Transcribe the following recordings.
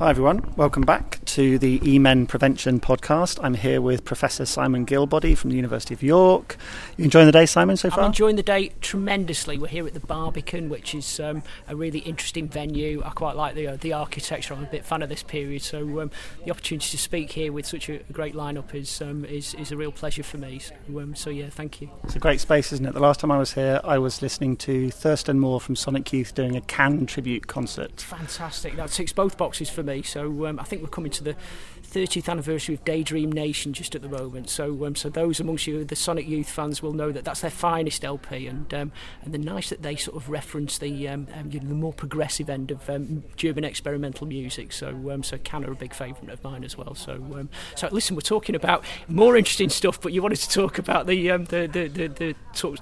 Hi everyone, welcome back to the E-Men Prevention Podcast. I'm here with Professor Simon Gilbody from the University of York. You enjoying the day, Simon, so far? I'm enjoying the day tremendously. We're here at the Barbican, which is a really interesting venue. I quite like the architecture. I'm a big fan of this period, so the opportunity to speak here with such a great lineup is a real pleasure for me. So yeah, thank you. It's a great space, isn't it? The last time I was here, I was listening to Thurston Moore from Sonic Youth doing a Can tribute concert. Fantastic. That ticks both boxes for me. So I think we're coming to the 30th anniversary of Daydream Nation just at the moment. So those amongst you, the Sonic Youth fans, will know that that's their finest LP, and they're nice that they sort of reference the more progressive end of German experimental music. So Can are a big favourite of mine as well. So listen, we're talking about more interesting stuff, but you wanted to talk about the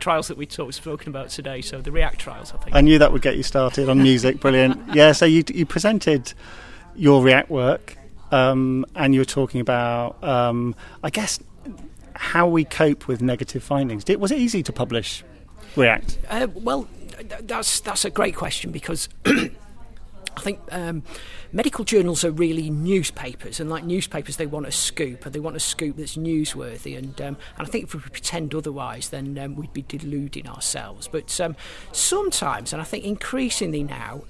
trials that we've spoken about today. So the REACT trials, I think. I knew that would get you started on music. Brilliant. Yeah. So you presented your REACT work, and you were talking about, I guess, how we cope with negative findings. Was it easy to publish REACT? Well, that's a great question, because I think medical journals are really newspapers, and like newspapers, they want a scoop, and they want a scoop that's newsworthy. And I think if we pretend otherwise, then we'd be deluding ourselves. But sometimes, and I think increasingly now,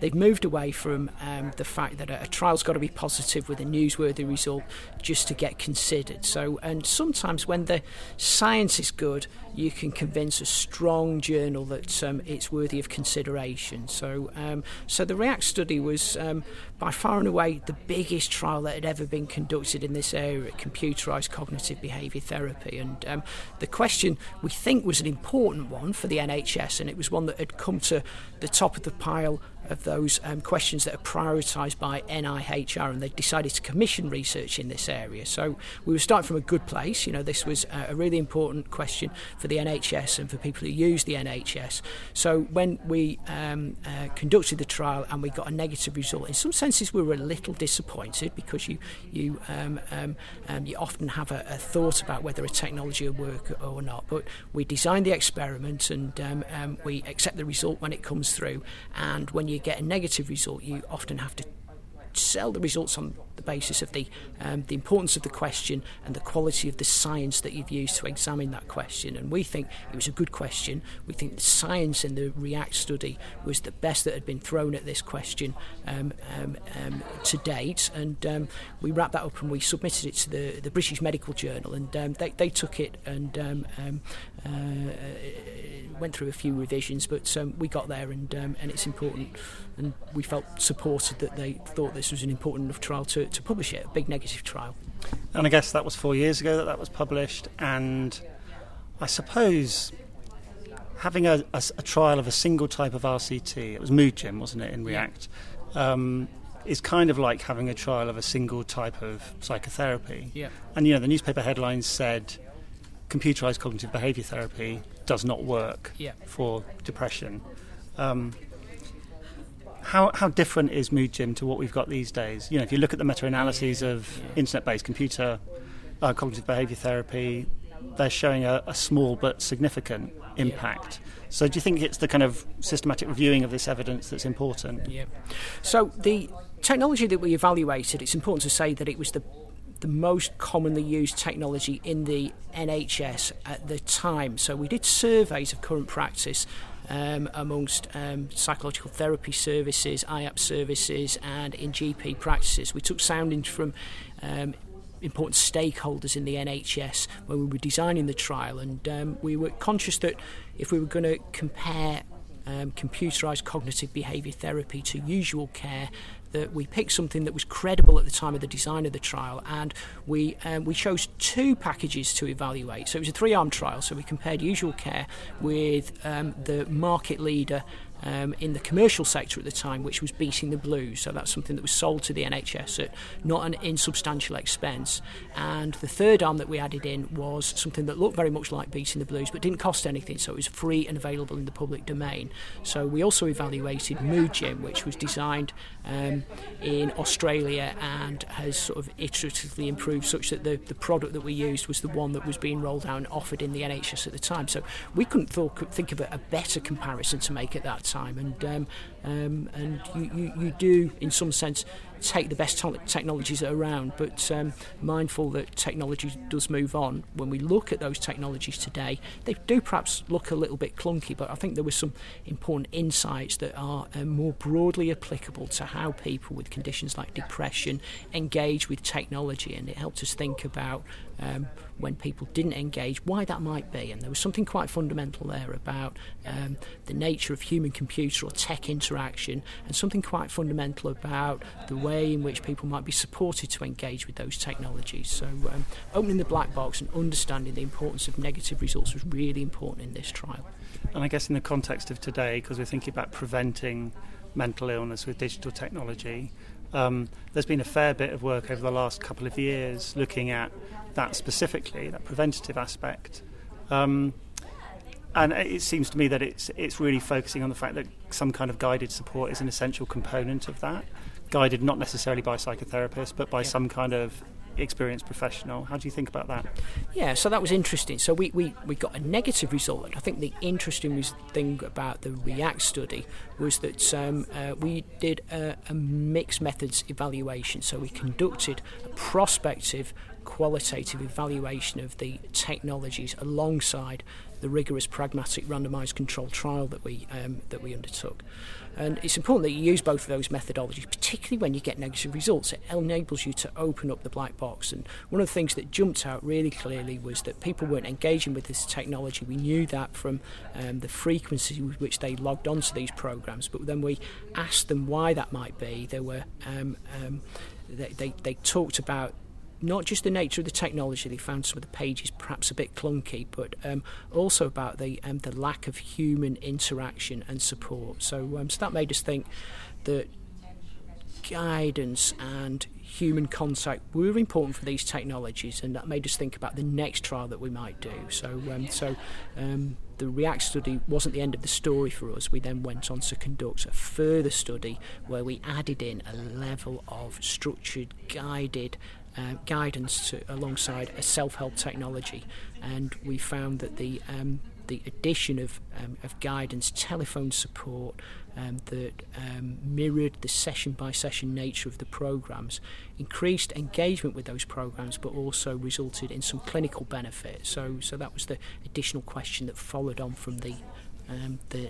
they've moved away from the fact that a trial's got to be positive with a newsworthy result just to get considered. So, and sometimes when the science is good, you can convince a strong journal that it's worthy of consideration. So the REACT study was by far and away the biggest trial that had ever been conducted in this area, computerised cognitive behaviour therapy. And the question we think was an important one for the NHS, and it was one that had come to the top of the pile of those questions that are prioritised by NIHR, and they decided to commission research in this area. So we were starting from a good place. You know, this was a really important question for the NHS and for people who use the NHS. So when we conducted the trial and we got a negative result, in some senses we were a little disappointed, because you often have a thought about whether a technology will work or not. But we designed the experiment, and we accept the result when it comes through, and when you get a negative result, you often have to sell the results on the basis of the importance of the question and the quality of the science that you've used to examine that question. And we think it was a good question. We think the science in the REACT study was the best that had been thrown at this question to date. And we wrapped that up and we submitted it to the British Medical Journal, and they took it and went through a few revisions, but we got there, and it's important, and we felt supported that they thought this was an important enough trial to publish it, a big negative trial. And I guess that was 4 years ago that was published, and I suppose having a trial of a single type of RCT, it was Mood Gym, wasn't it, in REACT, is kind of like having a trial of a single type of psychotherapy. Yeah. And, you know, the newspaper headlines said computerized cognitive behavior therapy does not work for depression. How different is Mood Gym to what we've got these days? You know, if you look at the meta-analyses of internet-based computer cognitive behaviour therapy, they're showing a small but significant impact. So do you think it's the kind of systematic reviewing of this evidence that's important? Yeah. So the technology that we evaluated, it's important to say that it was the most commonly used technology in the NHS at the time. So we did surveys of current practice amongst psychological therapy services, IAP services, and in GP practices. We took soundings from important stakeholders in the NHS when we were designing the trial, and we were conscious that if we were going to compare computerised cognitive behaviour therapy to usual care, that we picked something that was credible at the time of the design of the trial, and we chose two packages to evaluate. So it was a three-arm trial, so we compared usual care with the market leader in the commercial sector at the time, which was Beating the Blues. So that's something that was sold to the NHS at not an insubstantial expense. And the third arm that we added in was something that looked very much like Beating the Blues but didn't cost anything, so it was free and available in the public domain. So we also evaluated Mood Gym, which was designed in Australia and has sort of iteratively improved, such that the product that we used was the one that was being rolled out and offered in the NHS at the time. So we couldn't think of a better comparison to make at that time, and you do in some sense take the best technologies that are around, but mindful that technology does move on. When we look at those technologies today, they do perhaps look a little bit clunky, but I think there were some important insights that are more broadly applicable to how people with conditions like depression engage with technology, and it helped us think about when people didn't engage, why that might be. And there was something quite fundamental there about the nature of human-computer or tech interaction, and something quite fundamental about the way in which people might be supported to engage with those technologies. So opening the black box and understanding the importance of negative results was really important in this trial. And I guess in the context of today, because we're thinking about preventing mental illness with digital technology, there's been a fair bit of work over the last couple of years looking at that specifically, that preventative aspect. And it seems to me that it's really focusing on the fact that some kind of guided support is an essential component of that, guided not necessarily by psychotherapists, but by some kind of experienced professional. How do you think about that? Yeah, so that was interesting. So we got a negative result, and I think the interesting thing about the REACT study was that we did a mixed methods evaluation. So we conducted a prospective qualitative evaluation of the technologies alongside the rigorous pragmatic randomised controlled trial that we undertook. And it's important that you use both of those methodologies, particularly when you get negative results. It enables you to open up the black box. And one of the things that jumped out really clearly was that people weren't engaging with this technology. We knew that from the frequency with which they logged onto these programmes. But then we asked them why that might be. There were they talked about not just the nature of the technology. They found some of the pages perhaps a bit clunky, but also about the lack of human interaction and support. So that made us think that guidance and human contact were important for these technologies, and that made us think about the next trial that we might do. So the REACT study wasn't the end of the story for us. We then went on to conduct a further study where we added in a level of structured, guided guidance alongside a self-help technology, and we found that the addition of guidance, telephone support that mirrored the session-by-session nature of the programmes, increased engagement with those programmes, but also resulted in some clinical benefit. So that was the additional question that followed on from the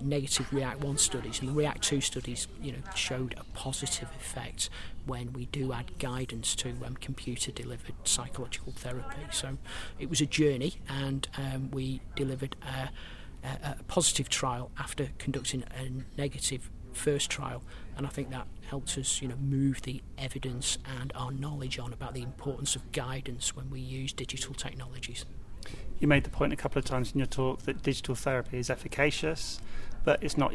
negative REACT 1 studies, and the REACT 2 studies, showed a positive effect when we do add guidance to computer-delivered psychological therapy. So it was a journey, and we delivered a positive trial after conducting a negative first trial, and I think that helped us, move the evidence and our knowledge on about the importance of guidance when we use digital technologies. You made the point a couple of times in your talk that digital therapy is efficacious, but we don't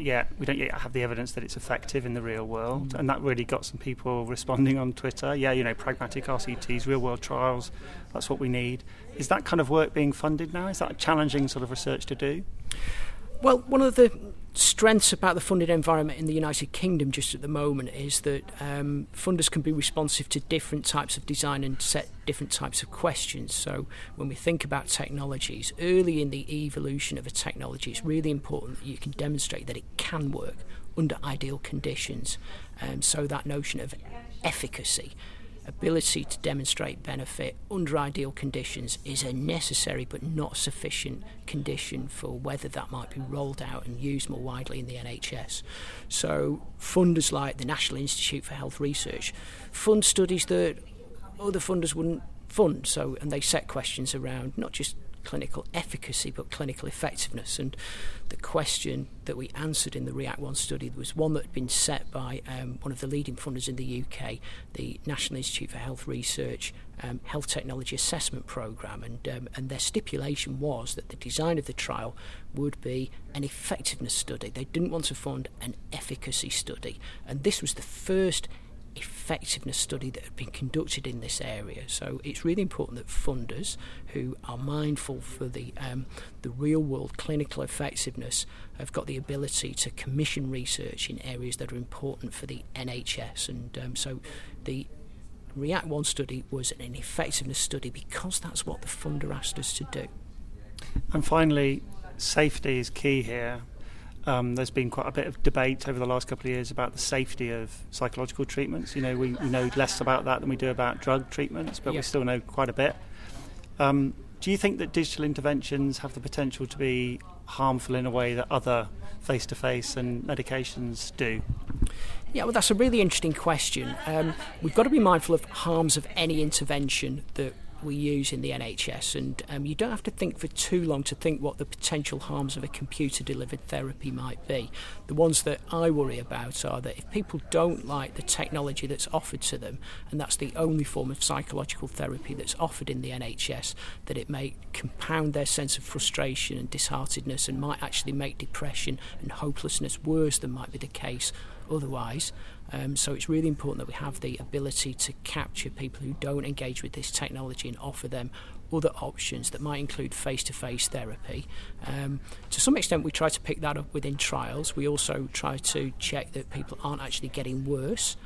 yet have the evidence that it's effective in the real world, and that really got some people responding on Twitter. Pragmatic RCTs, real world trials, that's what we need. Is that kind of work being funded now? Is that a challenging sort of research to do? Well, one of the strengths about the funded environment in the United Kingdom just at the moment is that funders can be responsive to different types of design and set different types of questions. So when we think about technologies, early in the evolution of a technology, it's really important that you can demonstrate that it can work under ideal conditions. And so that notion of efficacy, ability to demonstrate benefit under ideal conditions, is a necessary but not sufficient condition for whether that might be rolled out and used more widely in the NHS. So funders like the National Institute for Health Research fund studies that other funders wouldn't fund, and they set questions around not just clinical efficacy but clinical effectiveness. And the question that we answered in the REACT 1 study was one that had been set by one of the leading funders in the UK, the National Institute for Health Research Health Technology Assessment Programme, and their stipulation was that the design of the trial would be an effectiveness study. They didn't want to fund an efficacy study, and this was the first effectiveness study that had been conducted in this area. So it's really important that funders who are mindful for the real world clinical effectiveness have got the ability to commission research in areas that are important for the NHS. And so the REACT 1 study was an effectiveness study because that's what the funder asked us to do. And finally, safety is key here. There's been quite a bit of debate over the last couple of years about the safety of psychological treatments. You know, we know less about that than we do about drug treatments, but we still know quite a bit. Do you think that digital interventions have the potential to be harmful in a way that other face-to-face and medications do? Yeah, well, that's a really interesting question. We've got to be mindful of harms of any intervention that we use in the NHS, and you don't have to think for too long to think what the potential harms of a computer-delivered therapy might be. The ones that I worry about are that if people don't like the technology that's offered to them, and that's the only form of psychological therapy that's offered in the NHS, that it may compound their sense of frustration and disheartedness and might actually make depression and hopelessness worse than might be the case otherwise. So it's really important that we have the ability to capture people who don't engage with this technology and offer them other options that might include face-to-face therapy. To some extent, we try to pick that up within trials. We also try to check that people aren't actually getting worse,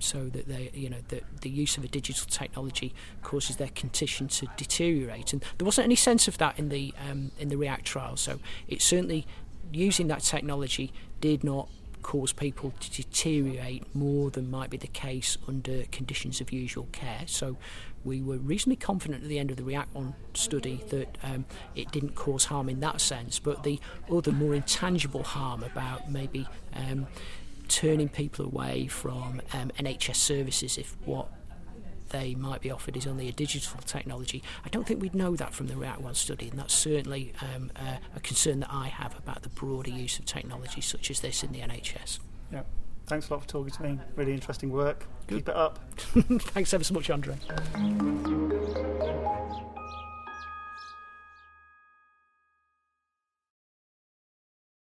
so that they, you know, that the use of a digital technology causes their condition to deteriorate. And there wasn't any sense of that in the REACT trial. So it certainly, using that technology did not cause people to deteriorate more than might be the case under conditions of usual care. So we were reasonably confident at the end of the REACT-1 study that it didn't cause harm in that sense. But the other more intangible harm about maybe turning people away from NHS services if what they might be offered is only a digital technology, I don't think we'd know that from the REACT-1 study, and that's certainly a concern that I have about the broader use of technology such as this in the NHS. Yeah, thanks a lot for talking to me. Really interesting work. Keep it up. Thanks ever so much, Andre.